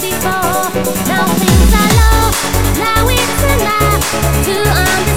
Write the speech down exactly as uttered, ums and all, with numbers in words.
Before, now things are low, now it's enough to understand.